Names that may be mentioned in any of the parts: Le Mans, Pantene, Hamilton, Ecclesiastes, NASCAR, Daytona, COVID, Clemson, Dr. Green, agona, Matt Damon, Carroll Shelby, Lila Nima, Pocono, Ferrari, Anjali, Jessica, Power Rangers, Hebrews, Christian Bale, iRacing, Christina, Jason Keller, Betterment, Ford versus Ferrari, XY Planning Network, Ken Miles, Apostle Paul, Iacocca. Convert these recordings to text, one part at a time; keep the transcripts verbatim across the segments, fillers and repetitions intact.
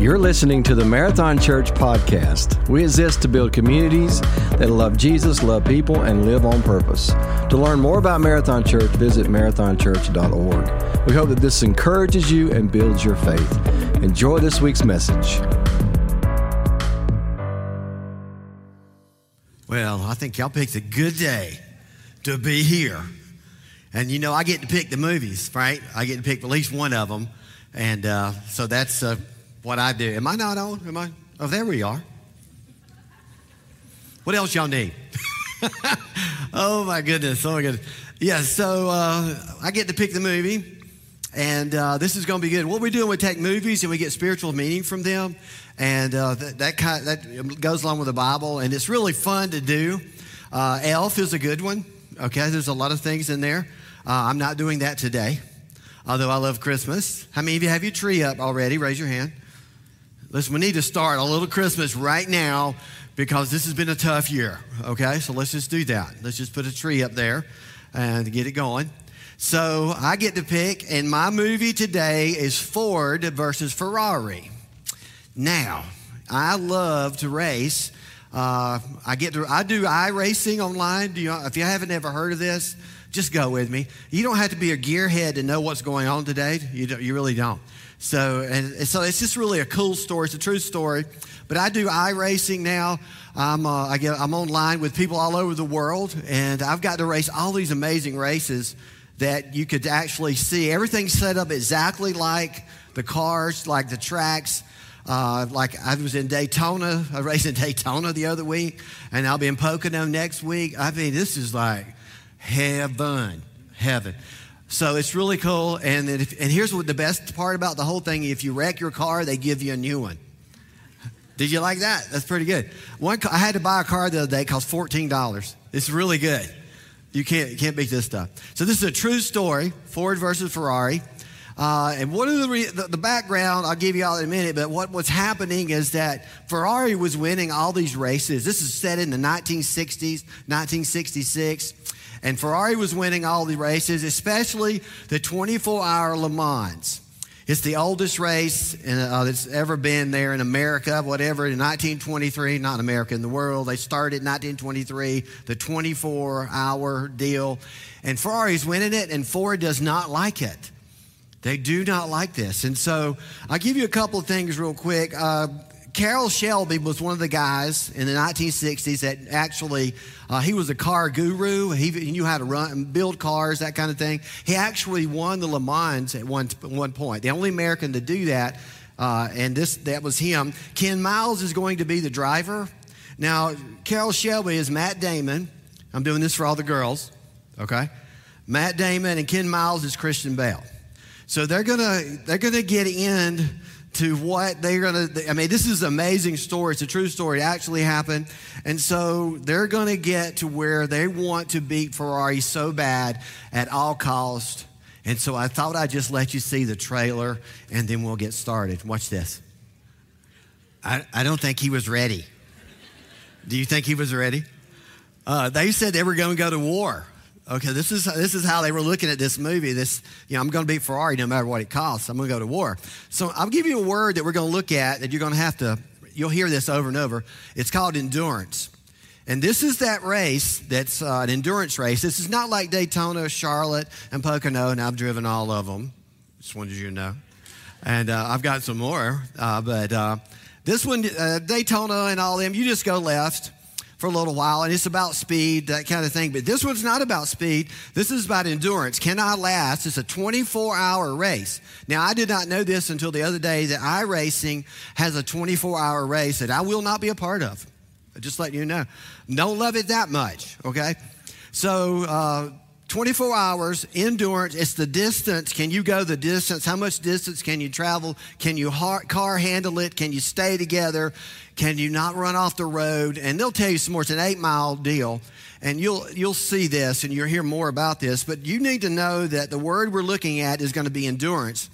You're listening to the Marathon Church Podcast. We exist to build communities that love Jesus, love people, and live on purpose. To learn more about Marathon Church, visit marathon church dot org. We hope that this encourages you and builds your faith. Enjoy this week's message. Well, I think y'all picked a good day to be here. And you know, I get to pick the movies, right? I get to pick at least one of them. And uh, so that's... Uh, What I do. Am I not on? Am I? Oh, there we are. What else y'all need? Oh, my goodness. Oh, my goodness. Yeah, so uh, I get to pick the movie, and uh, this is going to be good. What we do, we take movies, and we get spiritual meaning from them, and uh, that that, kind of, that goes along with the Bible, and it's really fun to do. Uh, Elf is a good one, okay? There's a lot of things in there. Uh, I'm not doing that today, although I love Christmas. How many of you have your tree up already? Raise your hand. Listen, we need to start a little Christmas right now because this has been a tough year, okay? So let's just do that. Let's just put a tree up there and get it going. So I get to pick, and my movie today is Ford versus Ferrari. Now, I love to race. Uh, I get to, I do iRacing online. Do you, if you haven't ever heard of this, just go with me. You don't have to be a gearhead to know what's going on today. You don't, you really don't. So and so it's just really a cool story. It's a true story. But I do iRacing now. I'm uh, I get, I'm online with people all over the world, and I've got to race all these amazing races that you could actually see. Everything's set up exactly like the cars, like the tracks. Uh, like I was in Daytona. I raced in Daytona the other week, and I'll be in Pocono next week. I mean, this is like heaven, heaven. So it's really cool, and if, and here's what the best part about the whole thing: if you wreck your car, they give you a new one. Did you like that? That's pretty good. One, I had to buy a car the other day. It cost fourteen dollars. It's really good. You can't you can't beat this stuff. So this is a true story: Ford versus Ferrari. Uh, and what are the, re- the the background? I'll give you all in a minute. But what was happening is that Ferrari was winning all these races. This is set in the nineteen sixties, nineteen sixty-six. And Ferrari was winning all the races, especially the twenty-four hour Le Mans. It's the oldest race in, uh, that's ever been there in America, whatever, in nineteen twenty-three, not in America, in the world. They started in nineteen twenty-three, the twenty-four hour deal. And Ferrari's winning it, and Ford does not like it. They do not like this. And so I'll give you a couple of things real quick. Uh, Carroll Shelby was one of the guys in the nineteen sixties that actually, uh, he was a car guru. He, he knew how to run and build cars, that kind of thing. He actually won the Le Mans at one one point. The only American to do that, uh, and this that was him. Ken Miles is going to be the driver. Now, Carroll Shelby is Matt Damon. I'm doing this for all the girls, okay? Matt Damon, and Ken Miles is Christian Bale. So they're gonna they're gonna get in to what they're going to, I mean, this is an amazing story. It's a true story. It actually happened. And so they're going to get to where they want to beat Ferrari so bad at all costs. And so I thought I'd just let you see the trailer, and then we'll get started. Watch this. I, I don't think he was ready. Do you think he was ready? Uh, they said they were going to go to war. Okay, this is this is how they were looking at this movie. This, you know, I'm going to beat Ferrari no matter what it costs. I'm going to go to war. So I'll give you a word that we're going to look at that you're going to have to, you'll hear this over and over. It's called endurance. And this is that race that's uh, an endurance race. This is not like Daytona, Charlotte, and Pocono, and I've driven all of them. Just wanted you to know. And uh, I've got some more. Uh, but uh, this one, uh, Daytona and all them, you just go left for a little while, and it's about speed, that kind of thing. But this one's not about speed. This is about endurance. Can I last? It's a twenty-four hour race. Now, I did not know this until the other day that iRacing has a twenty-four hour race that I will not be a part of. Just letting you know. Don't love it that much, okay? So uh, twenty-four hours, endurance, it's the distance. Can you go the distance? How much distance can you travel? Can your car handle it? Can you stay together? Can you not run off the road? And they'll tell you some more. It's an eight-mile deal, and you'll you'll see this, and you'll hear more about this. But you need to know that the word we're looking at is going to be endurance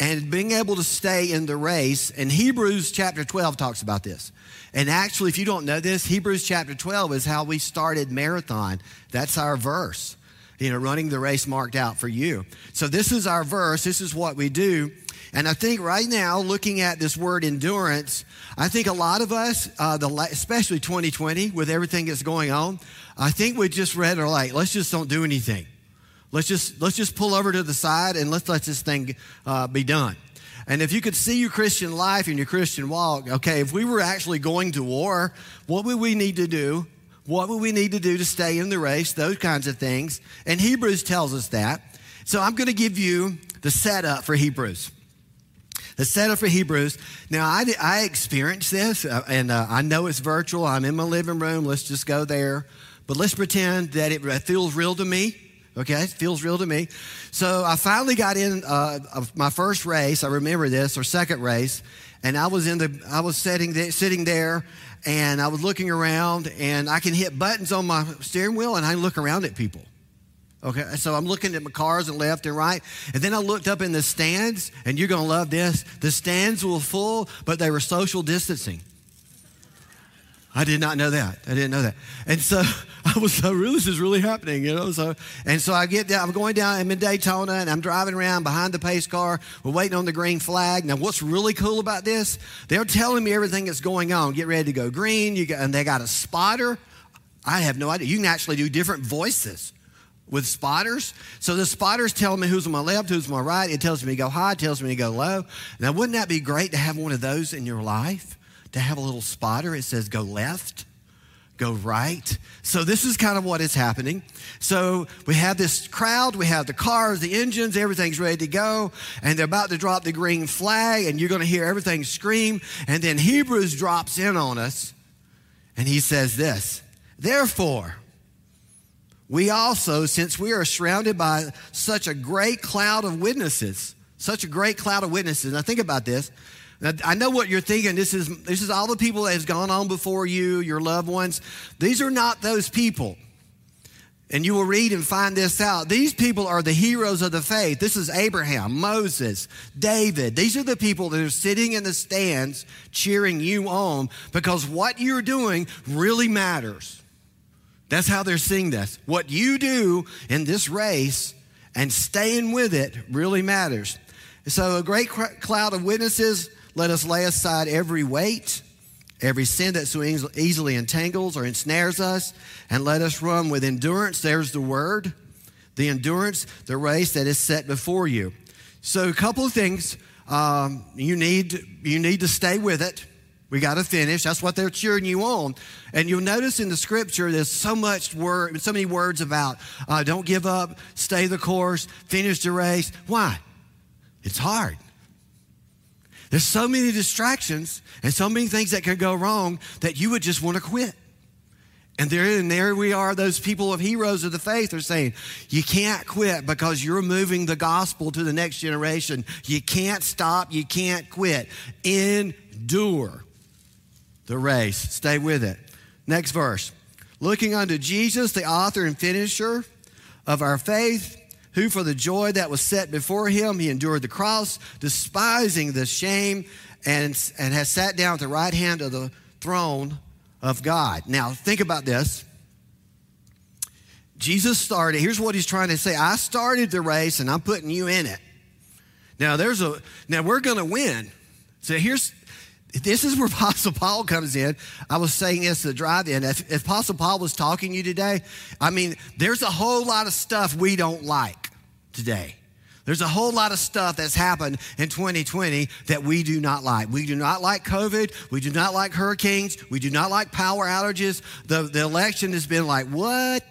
and being able to stay in the race. And Hebrews chapter twelve talks about this. And actually, if you don't know this, Hebrews chapter twelve is how we started Marathon. That's our verse. you know, running the race marked out for you. So this is our verse. This is what we do. And I think right now, looking at this word endurance, I think a lot of us, uh, the especially twenty twenty, with everything that's going on, I think we just read or like, let's just don't do anything. Let's just let's just pull over to the side and let's let this thing uh, be done. And if you could see your Christian life and your Christian walk, okay, if we were actually going to war, what would we need to do? What would we need to do to stay in the race? Those kinds of things. And Hebrews tells us that. So I'm going to give you the setup for Hebrews. The setup for Hebrews. Now, I, I experienced this, uh, and uh, I know it's virtual. I'm in my living room. Let's just go there. But let's pretend that it feels real to me, okay? It feels real to me. So I finally got in uh, my first race. I remember this, or second race. And I was in the, I was sitting there, sitting there, and I was looking around, and I can hit buttons on my steering wheel, and I look around at people. Okay, so I'm looking at my cars and left and right. And then I looked up in the stands, and you're going to love this. The stands were full, but they were social distancing. I did not know that. I didn't know that. And so I was so really, this is really happening, you know. So And so I get down, I'm going down, I'm in Daytona, and I'm driving around behind the pace car. We're waiting on the green flag. Now, what's really cool about this, they're telling me everything that's going on. Get ready to go green. You got, and they got a spotter. I have no idea. You can actually do different voices with spotters. So the spotters tell me who's on my left, who's on my right. It tells me to go high, it tells me to go low. Now, wouldn't that be great to have one of those in your life? To have a little spotter, it says go left, go right. So this is kind of what is happening. So we have this crowd, we have the cars, the engines, everything's ready to go, and they're about to drop the green flag, and you're gonna hear everything scream. And then Hebrews drops in on us, and he says this, therefore, we also, since we are surrounded by such a great cloud of witnesses, such a great cloud of witnesses. Now think about this. Now, I know what you're thinking. This is this is all the people that has gone on before you, your loved ones. These are not those people. And you will read and find this out. These people are the heroes of the faith. This is Abraham, Moses, David. These are the people that are sitting in the stands cheering you on because what you're doing really matters. That's how they're seeing this. What you do in this race and staying with it really matters. So a great cloud of witnesses, let us lay aside every weight, every sin that so easily entangles or ensnares us, and let us run with endurance. There's the word, the endurance, the race that is set before you. So a couple of things. Um, you need you need to stay with it. We got to finish. That's what they're cheering you on. And you'll notice in the scripture, there's so much word, so many words about uh, don't give up, stay the course, finish the race. Why? It's hard. There's so many distractions and so many things that could go wrong that you would just want to quit. And there, and there we are, those people of heroes of the faith are saying, you can't quit because you're moving the gospel to the next generation. You can't stop. You can't quit. Endure the race. Stay with it. Next verse. Looking unto Jesus, the author and finisher of our faith, who for the joy that was set before him, he endured the cross, despising the shame, and, and has sat down at the right hand of the throne of God. Now, think about this. Jesus started, here's what he's trying to say. I started the race, and I'm putting you in it. Now, there's a, now we're going to win. So here's, This is where Apostle Paul comes in. I was saying this at the drive-in. If, if Apostle Paul was talking to you today, I mean, there's a whole lot of stuff we don't like today. There's a whole lot of stuff that's happened in twenty twenty that we do not like. We do not like COVID. We do not like hurricanes. We do not like power outages. The, the election has been like, what?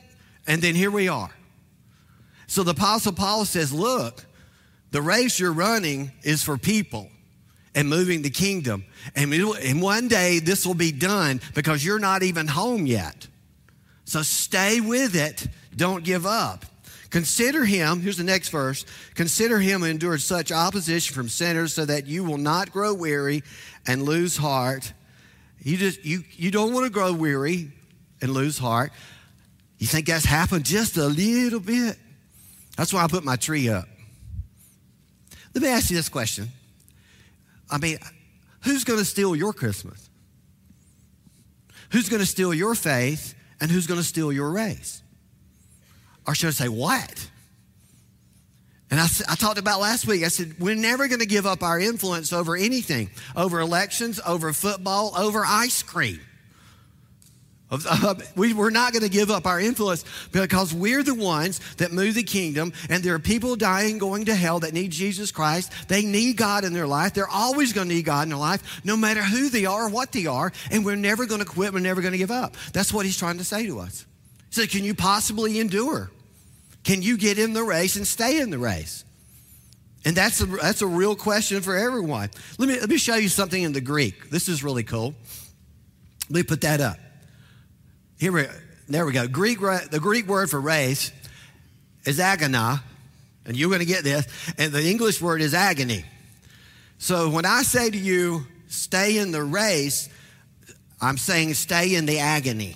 And then here we are. So the Apostle Paul says, look, the race you're running is for people. And moving the kingdom. And, it, and one day this will be done because you're not even home yet. So stay with it. Don't give up. Consider him. Here's the next verse. Consider him who endured such opposition from sinners so that you will not grow weary and lose heart. You just you you don't want to grow weary and lose heart. You think that's happened just a little bit? That's why I put my tree up. Let me ask you this question. I mean, who's going to steal your Christmas? Who's going to steal your faith? And who's going to steal your race? Or should I say, what? And I, I talked about last week, I said, we're never going to give up our influence over anything, over elections, over football, over ice cream. We, we're not going to give up our influence because we're the ones that move the kingdom, and there are people dying, going to hell that need Jesus Christ. They need God in their life. They're always going to need God in their life, no matter who they are or what they are, and we're never going to quit. We're never going to give up. That's what he's trying to say to us. So can you possibly endure? Can you get in the race and stay in the race? And that's a, that's a real question for everyone. Let me, let me show you something in the Greek. This is really cool. Let me put that up. Here we, there we go. Greek, the Greek word for race is agona, and you're going to get this, and the English word is agony. So when I say to you, stay in the race, I'm saying stay in the agony.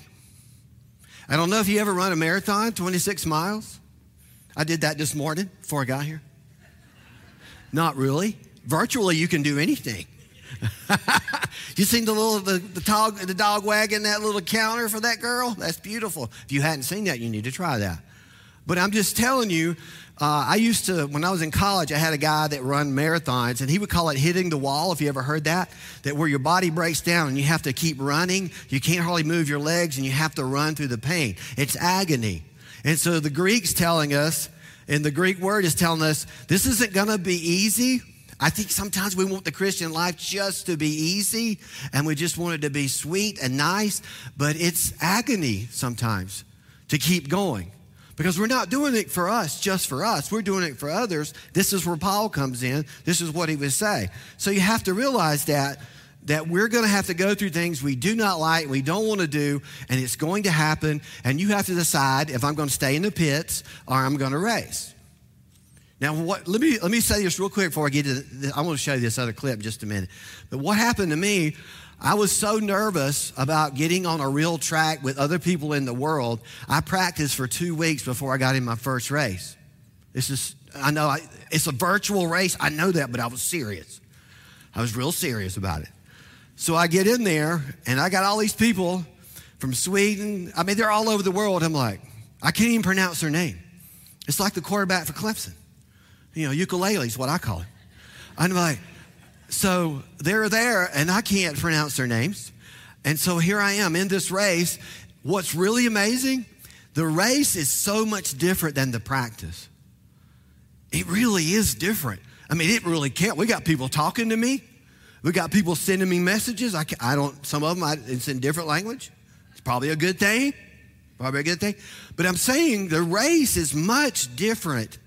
I don't know if you ever run a marathon, twenty-six miles. I did that this morning before I got here. Not really. Virtually, you can do anything. You seen the little the, the dog the dog wagging that little counter for that girl? That's beautiful. If you hadn't seen that, you need to try that. But I'm just telling you, uh, I used to when I was in college, I had a guy that run marathons, and he would call it hitting the wall. If you ever heard that, that where your body breaks down and you have to keep running, you can't hardly move your legs, and you have to run through the pain. It's agony. And so the Greek's telling us, and the Greek word is telling us, this isn't going to be easy. I think sometimes we want the Christian life just to be easy, and we just want it to be sweet and nice, but it's agony sometimes to keep going because we're not doing it for us, just for us. We're doing it for others. This is where Paul comes in. This is what he would say. So you have to realize that that we're going to have to go through things we do not like, we don't want to do, and it's going to happen, and you have to decide if I'm going to stay in the pits or I'm going to race. Now, what, let me let me say this real quick before I get to the, I want to show you this other clip in just a minute. But what happened to me, I was so nervous about getting on a real track with other people in the world, I practiced for two weeks before I got in my first race. This is, I know, I, it's a virtual race. I know that, but I was serious. I was real serious about it. So I get in there, and I got all these people from Sweden. I mean, they're all over the world. I'm like, I can't even pronounce their name. It's like the quarterback for Clemson. You know, ukulele is what I call it. I'm like, so they're there, and I can't pronounce their names. And so here I am in this race. What's really amazing, the race is so much different than the practice. It really is different. I mean, it really can't. We got people talking to me. We got people sending me messages. I, I don't, some of them, I, it's in different language. It's probably a good thing, probably a good thing. But I'm saying the race is much different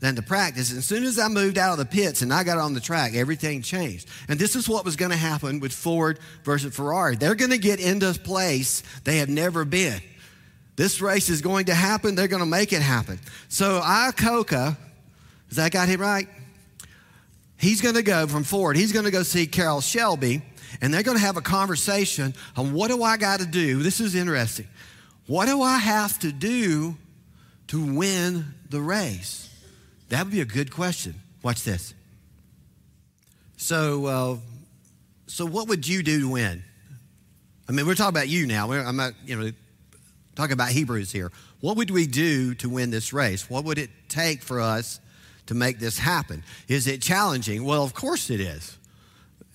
than the practice. And as soon as I moved out of the pits and I got on the track, everything changed. And this is what was going to happen with Ford versus Ferrari. They're going to get into a place they have never been. This race is going to happen. They're going to make it happen. So Iacocca, is that got him right? He's going to go from Ford. He's going to go see Carroll Shelby, and they're going to have a conversation on what do I got to do? This is interesting. What do I have to do to win the race? That would be a good question. Watch this. So, uh, so what would you do to win? I mean, we're talking about you now. We're, I'm not, you know, talking about Hebrews here. What would we do to win this race? What would it take for us to make this happen? Is it challenging? Well, of course it is.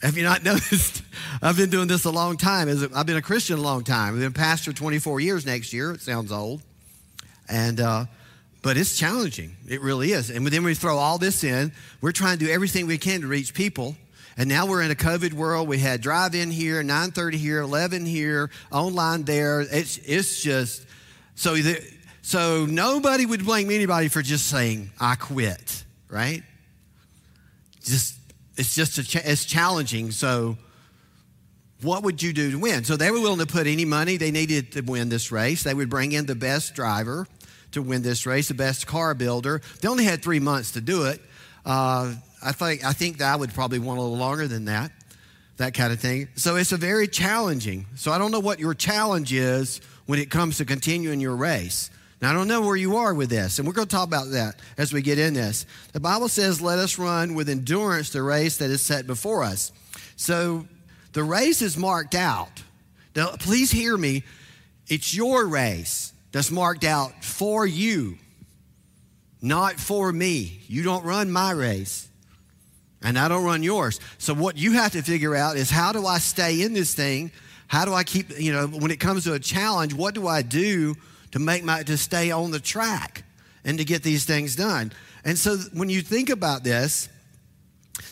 Have you not noticed? I've been doing this a long time. I've been a Christian a long time. I've been a pastor twenty-four years next year. It sounds old. And, uh, but it's challenging. It really is. And then we throw all this in. We're trying to do everything we can to reach people. And now we're in a COVID world. We had drive-in here, nine thirty here, eleven here, online there. It's it's just, so the, so nobody would blame anybody for just saying, I quit, right? Just It's just a ch- it's challenging. So what would you do to win? So they were willing to put any money they needed to win this race. They would bring in the best driver to win this race, the best car builder. They only had three months to do it. Uh, I think I think that I would probably want a little longer than that, that kind of thing. So it's a very challenging. So I don't know what your challenge is when it comes to continuing your race. Now, I don't know where you are with this, and we're going to talk about that as we get in this. The Bible says, let us run with endurance the race that is set before us. So the race is marked out. Now, please hear me. It's your race. that's marked out for you, not for me. You don't run my race, and I don't run yours. So what you have to figure out is, how do I stay in this thing? How do I keep, you know, when it comes to a challenge, what do I do to make my, to stay on the track and to get these things done? And so when you think about this,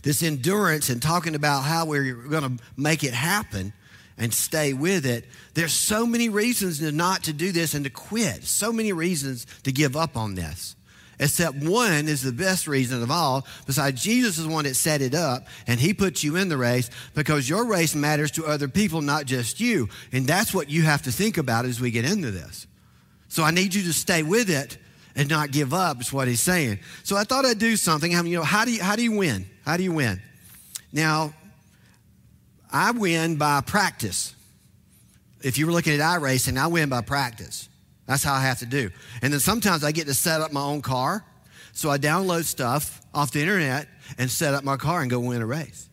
this endurance and talking about how we're going to make it happen and stay with it, there's so many reasons to not to do this and to quit, so many reasons to give up on this. Except one is the best reason of all. Besides, Jesus is the one that set it up, and he put you in the race because your race matters to other people, not just you. And that's what you have to think about as we get into this. So I need you to stay with it and not give up, is what he's saying. So I thought I'd do something. I mean, you know, how do you, how do you win? How do you win? Now, I win by practice. If you were looking at iRacing, I win by practice. That's how I have to do. And then sometimes I get to set up my own car. So I download stuff off the internet and set up my car and go win a race.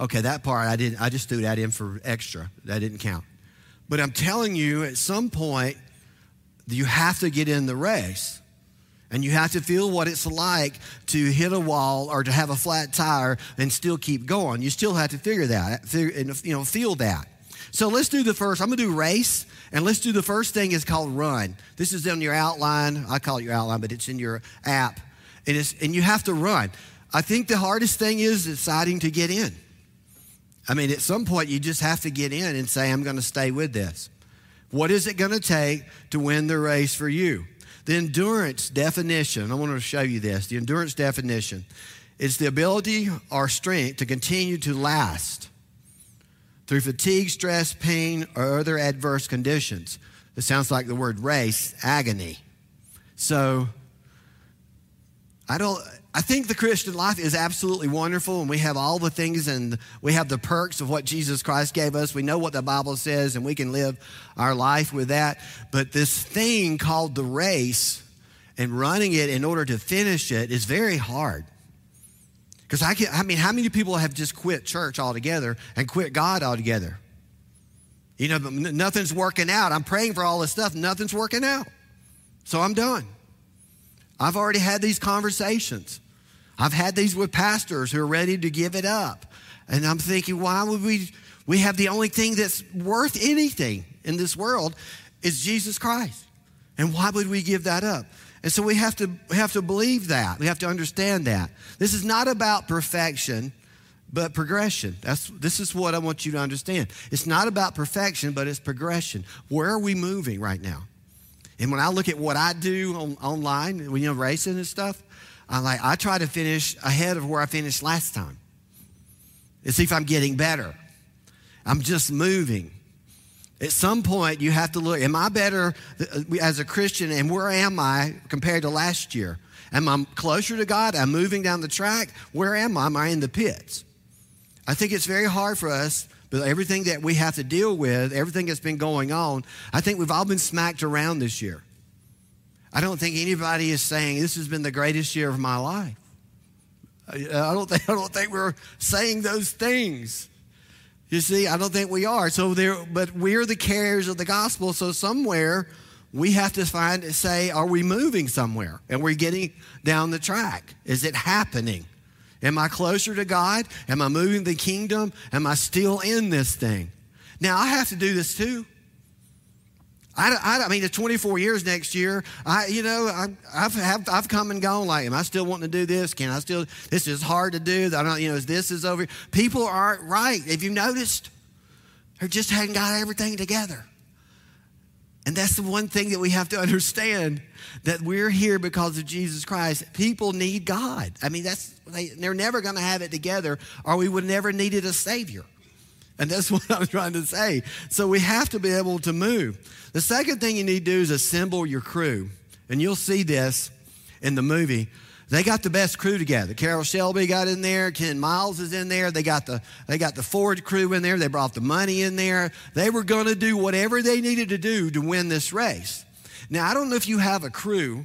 Okay, that part I didn't, I just threw that in for extra. That didn't count. But I'm telling you, at some point, you have to get in the race. And you have to feel what it's like to hit a wall or to have a flat tire and still keep going. You still have to figure that, you know, feel that. So let's do the first. I'm going to do race, and let's do the first thing is called run. This is in your outline. I call it your outline, but it's in your app. And, it's, and you have to run. I think the hardest thing is deciding to get in. I mean, at some point, you just have to get in and say, I'm going to stay with this. What is it going to take to win the race for you? The endurance definition. I want to show you this. The endurance definition is the ability or strength to continue to last through fatigue, stress, pain, or other adverse conditions. It sounds like the word race, agony. So I don't, I think the Christian life is absolutely wonderful, and we have all the things, and we have the perks of what Jesus Christ gave us. We know what the Bible says, and we can live our life with that. But this thing called the race and running it in order to finish it is very hard. Because I can, I mean, how many people have just quit church altogether and quit God altogether? You know, nothing's working out. I'm praying for all this stuff. Nothing's working out. So I'm done. I've already had these conversations. I've had these with pastors who are ready to give it up. And I'm thinking, why would we, we have the only thing that's worth anything in this world is Jesus Christ. And why would we give that up? And so we have to we have to believe that. We have to understand that. This is not about perfection, but progression. That's this is what I want you to understand. It's not about perfection, but it's progression. Where are we moving right now? And when I look at what I do on, online, when you're racing and stuff, I like I try to finish ahead of where I finished last time. And see if I'm getting better. I'm just moving. At some point, you have to look, am I better as a Christian, and where am I compared to last year? Am I closer to God? I'm moving down the track. Where am I? Am I in the pits? I think it's very hard for us, but everything that we have to deal with, everything that's been going on, I think we've all been smacked around this year. I don't think anybody is saying, this has been the greatest year of my life. I don't think, I don't think we're saying those things. You see, I don't think we are. So there, but we're the carriers of the gospel. So somewhere we have to find and say, are we moving somewhere? And we're getting down the track. Is it happening? Am I closer to God? Am I moving the kingdom? Am I still in this thing? Now, I have to do this too. I, I, I mean, it's twenty-four years next year. I, you know, I, I've have, I've come and gone. Like, am I still wanting to do this? Can I still? This is hard to do. I don't, you know, this is over. People aren't right. If you noticed, they just hadn't got everything together. And that's the one thing that we have to understand, that we're here because of Jesus Christ. People need God. I mean, that's they, they're never going to have it together, or we would never needed a Savior. And that's what I'm trying to say. So we have to be able to move. The second thing you need to do is assemble your crew. And you'll see this in the movie. They got the best crew together. Carroll Shelby got in there. Ken Miles is in there. They got the, they got the Ford crew in there. They brought the money in there. They were going to do whatever they needed to do to win this race. Now, I don't know if you have a crew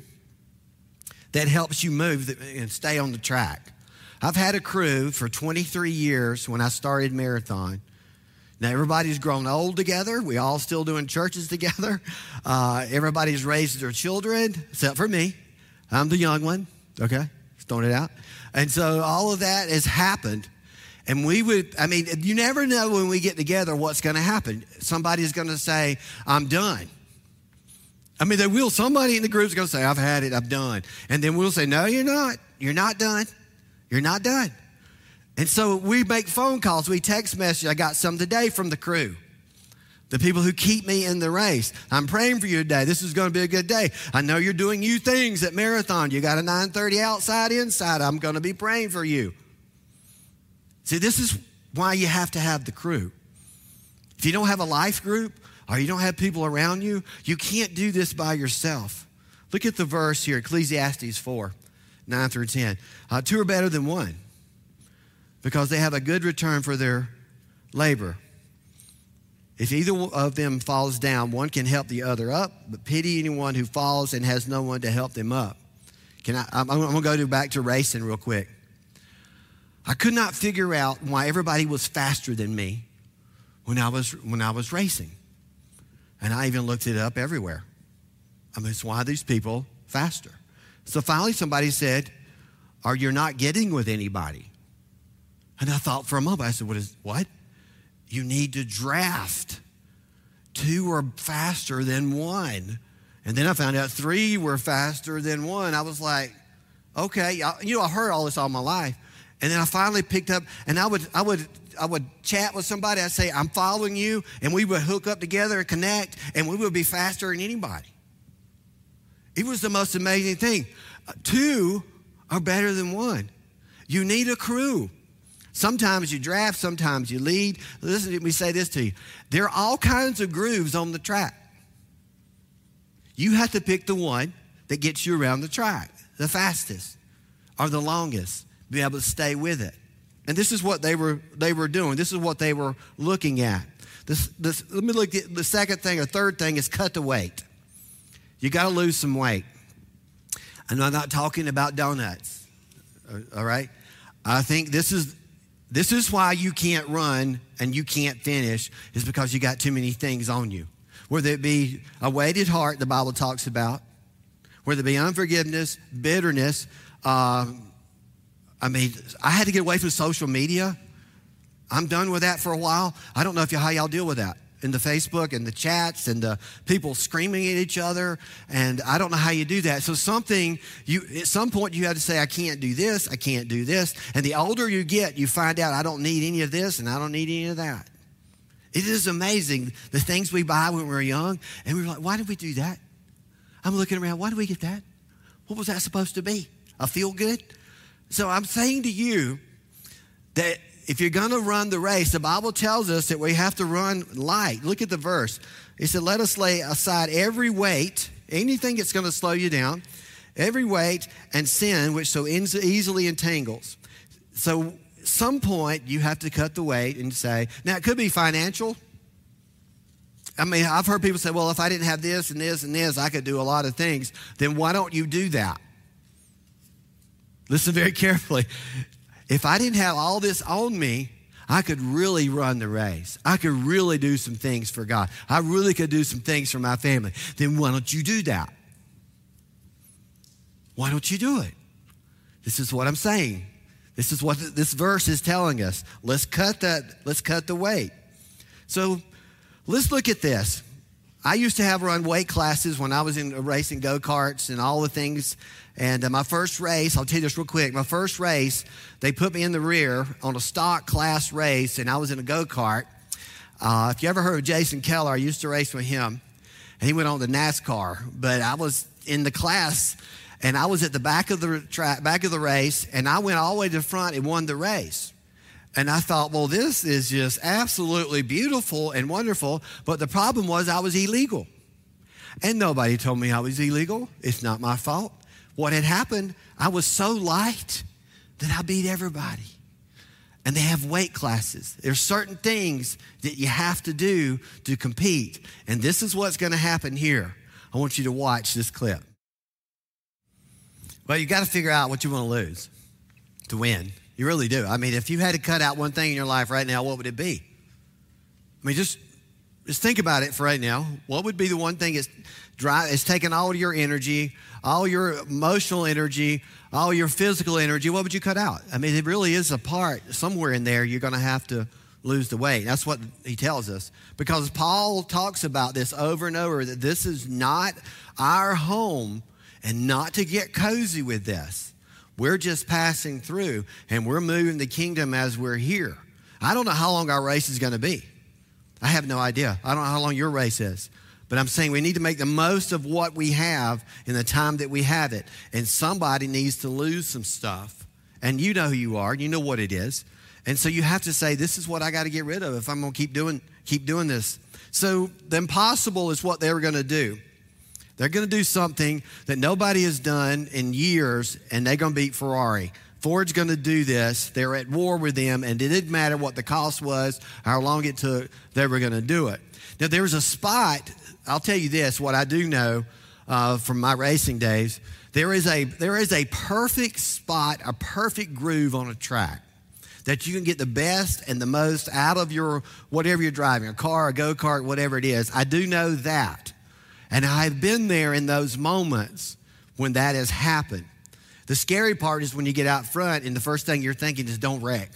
that helps you move and stay on the track. I've had a crew for twenty-three years when I started marathon Now, everybody's grown old together. We all still doing churches together. Uh, everybody's raised their children, except for me. I'm the young one, okay? Just throwing it out. And so all of that has happened. And we would, I mean, you never know when we get together what's going to happen. Somebody's going to say, I'm done. I mean, they will. Somebody in the group's going to say, I've had it, I'm done. And then we'll say, no, you're not. You're not done. You're not done. And so we make phone calls. We text message. I got some today from the crew, the people who keep me in the race. I'm praying for you today. This is going to be a good day. I know you're doing you things at Marathon. You got a nine thirty outside, inside. I'm going to be praying for you. See, this is why you have to have the crew. If you don't have a life group or you don't have people around you, you can't do this by yourself. Look at the verse here, Ecclesiastes four, nine through ten. Uh, two are better than one because they have a good return for their labor. If either of them falls down, one can help the other up, but pity anyone who falls and has no one to help them up. Can I, I'm, I'm going to go to back to racing real quick. I could not figure out why everybody was faster than me when I was when I was racing. And I even looked it up everywhere. I mean, it's why are these people faster? So finally somebody said, "Are you not getting with anybody?" And I thought for a moment, I said, what is, what? You need to draft. Two are faster than one. And then I found out three were faster than one. I was like, okay, you know, I heard all this all my life. And then I finally picked up, and I would I would, I would chat with somebody. I'd say, I'm following you, and we would hook up together and connect, and we would be faster than anybody. It was the most amazing thing. Two are better than one. You need a crew. Sometimes you draft, sometimes you lead. Listen to me say this to you. There are all kinds of grooves on the track. You have to pick the one that gets you around the track, the fastest or the longest. Be able to stay with it. And this is what they were they were doing. This is what they were looking at. This, this, let me look at the second thing or third thing is cut the weight. You got to lose some weight. And I'm not talking about donuts, all right? I think this is this is why you can't run and you can't finish is because you got too many things on you. Whether it be a weighted heart, the Bible talks about, whether it be unforgiveness, bitterness, um, I mean, I had to get away from social media. I'm done with that for a while. I don't know if you, how y'all deal with that in the Facebook and the chats and the people screaming at each other. And I don't know how you do that. So something, you at some point you have to say, I can't do this, I can't do this. And the older you get, you find out I don't need any of this and I don't need any of that. It is amazing the things we buy when we're young. And we're like, why did we do that? I'm looking around, why did we get that? What was that supposed to be? A feel good? So I'm saying to you that if you're going to run the race, the Bible tells us that we have to run light. Look at the verse. It said, let us lay aside every weight, anything that's going to slow you down, every weight and sin which so easily entangles. So at some point you have to cut the weight and say, now it could be financial. I mean, I've heard people say, well, if I didn't have this and this and this, I could do a lot of things. Then why don't you do that? Listen very carefully. If I didn't have all this on me, I could really run the race. I could really do some things for God. I really could do some things for my family. Then why don't you do that? Why don't you do it? This is what I'm saying. This is what this verse is telling us. Let's cut that, let's cut the weight. So let's look at this. I used to have run weight classes when I was in racing go-karts and all the things. And my first race, I'll tell you this real quick. My first race, they put me in the rear on a stock class race, and I was in a go-kart. Uh, if you ever heard of Jason Keller, I used to race with him. And he went on to NASCAR. But I was in the class, and I was at the back of the track, back of the race, and I went all the way to the front and won the race. And I thought, well, this is just absolutely beautiful and wonderful. But the problem was I was illegal. And nobody told me I was illegal. It's not my fault. What had happened, I was so light that I beat everybody. And they have weight classes. There's certain things that you have to do to compete. And this is what's going to happen here. I want you to watch this clip. Well, you got to figure out what you want to lose to win. You really do. I mean, if you had to cut out one thing in your life right now, what would it be? I mean, just, just think about it for right now. What would be the one thing that's, dry, that's taken all your energy, all your emotional energy, all your physical energy? What would you cut out? I mean, it really is a part somewhere in there you're going to have to lose the weight. That's what he tells us, because Paul talks about this over and over, that this is not our home, and not to get cozy with this. We're just passing through, and we're moving the kingdom as we're here. I don't know how long our race is going to be. I have no idea. I don't know how long your race is. But I'm saying we need to make the most of what we have in the time that we have it. And somebody needs to lose some stuff. And you know who you are. You know what it is. And so you have to say, this is what I got to get rid of if I'm going to keep doing, keep doing this. So the impossible is what they were going to do. They're going to do something that nobody has done in years, and they're going to beat Ferrari. Ford's going to do this. They're at war with them, and it didn't matter what the cost was, how long it took, they were going to do it. Now, there was a spot. I'll tell you this, what I do know uh, from my racing days, there is a there is a perfect spot, a perfect groove on a track that you can get the best and the most out of your whatever you're driving, a car, a go-kart, whatever it is. I do know that. And I've been there in those moments when that has happened. The scary part is when you get out front and the first thing you're thinking is don't wreck.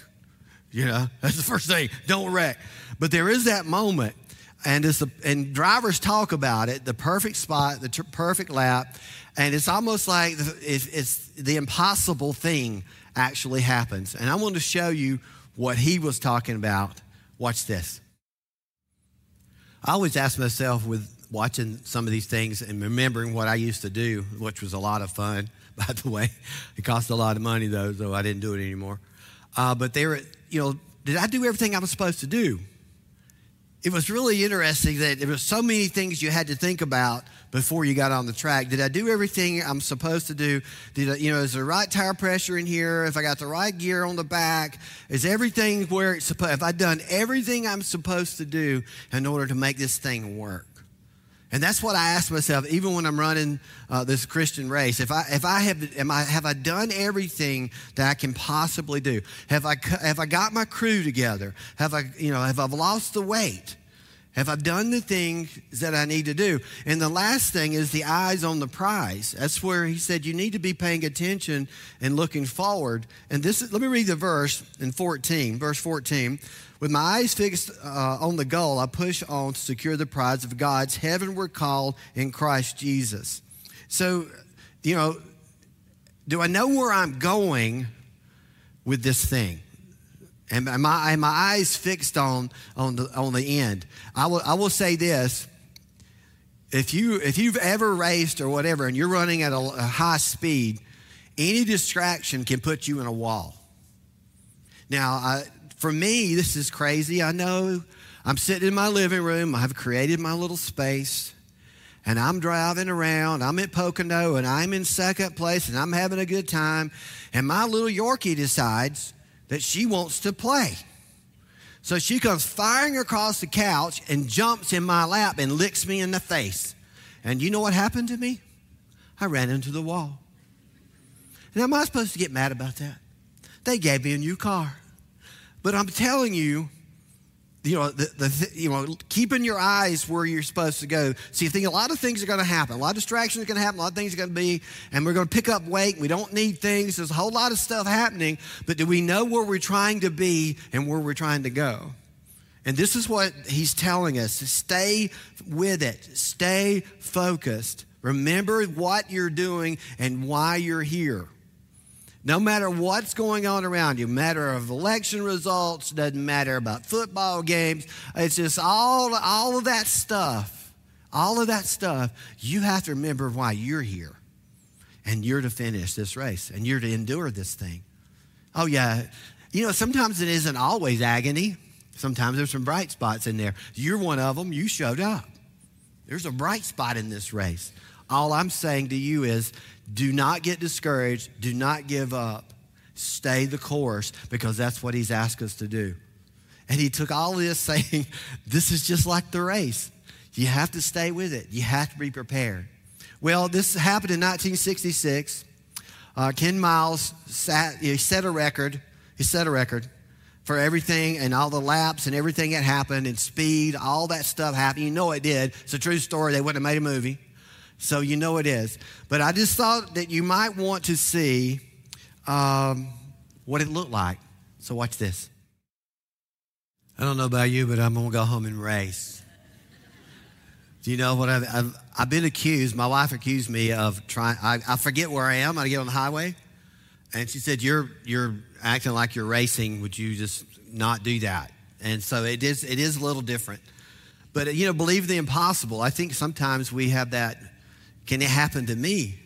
You know, that's the first thing, don't wreck. But there is that moment, and it's the, and drivers talk about it, the perfect spot, the t- perfect lap, and it's almost like the, it's, it's the impossible thing actually happens. And I want to show you what he was talking about. Watch this. I always ask myself with watching some of these things and remembering what I used to do, which was a lot of fun, by the way. It cost a lot of money, though, so I didn't do it anymore. Uh, but there, you know, did I do everything I was supposed to do? It was really interesting that there were so many things you had to think about before you got on the track. Did I do everything I'm supposed to do? Did I, you know, is the right tire pressure in here? If I got the right gear on the back, is everything where it's supposed? Have I done everything I'm supposed to do in order to make this thing work? And that's what I ask myself, even when I'm running uh, this Christian race. If I if I have am I have I done everything that I can possibly do? Have I have I got my crew together? Have I you know have I lost the weight? Have I done the things that I need to do? And the last thing is the eyes on the prize. That's where he said you need to be paying attention and looking forward. And this is, let me read the verse in fourteen, verse fourteen. With my eyes fixed uh, on the goal, I push on to secure the prize of God's heavenward call in Christ Jesus. So, you know, do I know where I'm going with this thing? And my, and my eyes fixed on on the on the end. I will I will say this: if you if you've ever raced or whatever, and you're running at a, a high speed, any distraction can put you in a wall. Now, I, for me, this is crazy. I know I'm sitting in my living room. I've created my little space, and I'm driving around. I'm at Pocono, and I'm in second place, and I'm having a good time. And my little Yorkie decides that she wants to play. So she comes firing across the couch and jumps in my lap and licks me in the face. And you know what happened to me? I ran into the wall. Now, am I supposed to get mad about that? They gave me a new car. But I'm telling you, you know, the, the, you know, keeping your eyes where you're supposed to go. See, so a lot of things are going to happen. A lot of distractions are going to happen. A lot of things are going to be, and we're going to pick up weight. We don't need things. There's a whole lot of stuff happening, but do we know where we're trying to be and where we're trying to go? And this is what he's telling us, to stay with it. Stay focused. Remember what you're doing and why you're here. No matter what's going on around you, matter of election results, doesn't matter about football games. It's just all, all of that stuff, all of that stuff. You have to remember why you're here, and you're to finish this race, and you're to endure this thing. Oh, yeah. You know, sometimes it isn't always agony. Sometimes there's some bright spots in there. You're one of them. You showed up. There's a bright spot in this race. All I'm saying to you is, do not get discouraged. Do not give up. Stay the course, because that's what he's asked us to do. And he took all of this saying, this is just like the race. You have to stay with it. You have to be prepared. Well, this happened in nineteen sixty-six. Uh, Ken Miles sat, he set a record. He set a record for everything and all the laps and everything that happened and speed, all that stuff happened. You know it did. It's a true story. They wouldn't have made a movie. So you know it is. But I just thought that you might want to see um, what it looked like. So watch this. I don't know about you, but I'm going to go home and race. Do you know what I've, I've, I've been accused, my wife accused me of trying, I, I forget where I am. I get on the highway. And she said, you're you're acting like you're racing. Would you just not do that? And so it is it is a little different. But, you know, believe the impossible. I think sometimes we have that, can it happen to me?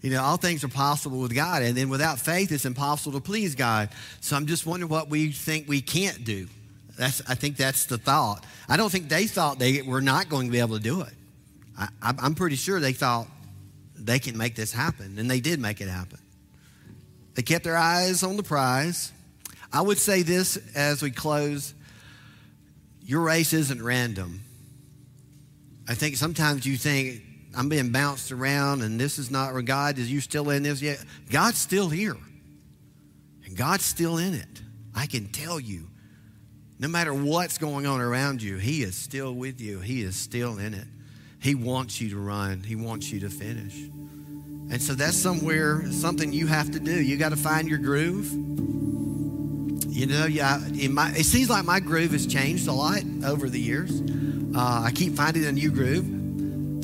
You know, all things are possible with God. And then without faith, it's impossible to please God. So I'm just wondering what we think we can't do. That's I think that's the thought. I don't think they thought they were not going to be able to do it. I, I'm pretty sure they thought they can make this happen. And they did make it happen. They kept their eyes on the prize. I would say this as we close. Your race isn't random. I think sometimes you think, I'm being bounced around and this is not where God is. You still in this yet? God's still here. And God's still in it. I can tell you, no matter what's going on around you, he is still with you. He is still in it. He wants you to run. He wants you to finish. And so that's somewhere, something you have to do. You got to find your groove. You know, yeah, in my, it seems like my groove has changed a lot over the years. Uh, I keep finding a new groove.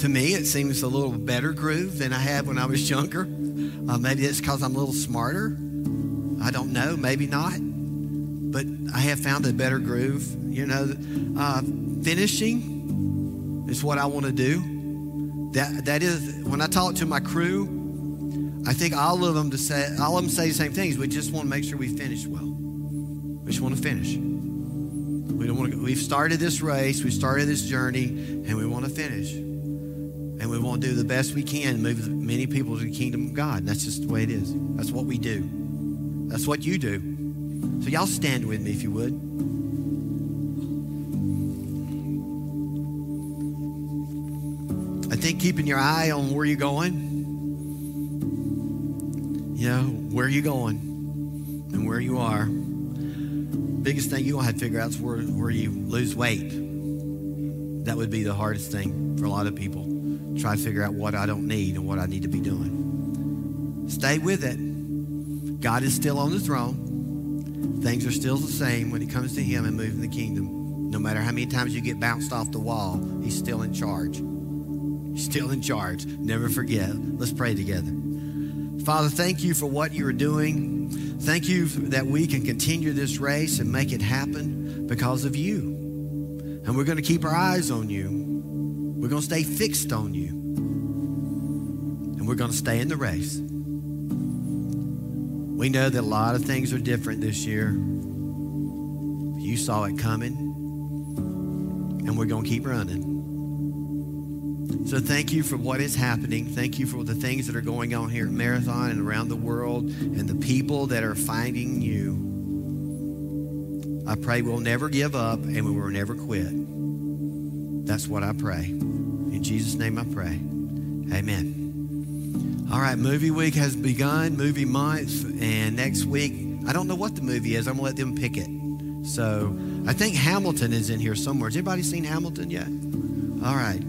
To me, it seems a little better groove than I had when I was younger. Uh, maybe it's because I'm a little smarter. I don't know, maybe not. But I have found a better groove. You know, uh, finishing is what I want to do. That that is when I talk to my crew, I think all of them to say all of them say the same things. We just want to make sure we finish well. We just want to finish. We don't want to. We've started this race, we started this journey, and we want to finish. And we want to do the best we can, move as many people to the kingdom of God. And that's just the way it is. That's what we do. That's what you do. So y'all stand with me if you would. I think keeping your eye on where you're going, you know, where you're going and where you are. Biggest thing you're going to have to figure out is where, where you lose weight. That would be the hardest thing for a lot of people. Try to figure out what I don't need and what I need to be doing. Stay with it. God is still on the throne. Things are still the same when it comes to him and moving the kingdom. No matter how many times you get bounced off the wall, he's still in charge. Still in charge. Never forget. Let's pray together. Father, thank you for what you are doing. Thank you that we can continue this race and make it happen because of you. And we're going to keep our eyes on you. We're going to stay fixed on you. And we're going to stay in the race. We know that a lot of things are different this year. You saw it coming. And we're going to keep running. So thank you for what is happening. Thank you for the things that are going on here at Marathon and around the world and the people that are finding you. I pray we'll never give up and we will never quit. That's what I pray. In Jesus' name I pray. Amen. All right, movie week has begun, movie month, and next week, I don't know what the movie is. I'm going to let them pick it. So I think Hamilton is in here somewhere. Has anybody seen Hamilton yet? All right.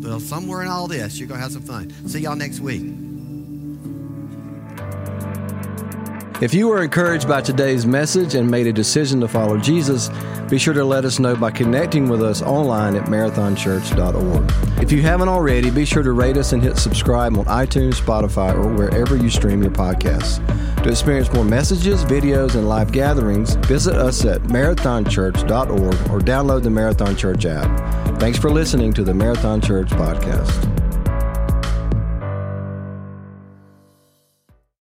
Well, somewhere in all this, you're going to have some fun. See y'all next week. If you were encouraged by today's message and made a decision to follow Jesus, be sure to let us know by connecting with us online at marathon church dot org. If you haven't already, be sure to rate us and hit subscribe on iTunes, Spotify, or wherever you stream your podcasts. To experience more messages, videos, and live gatherings, visit us at marathon church dot org or download the Marathon Church app. Thanks for listening to the Marathon Church podcast.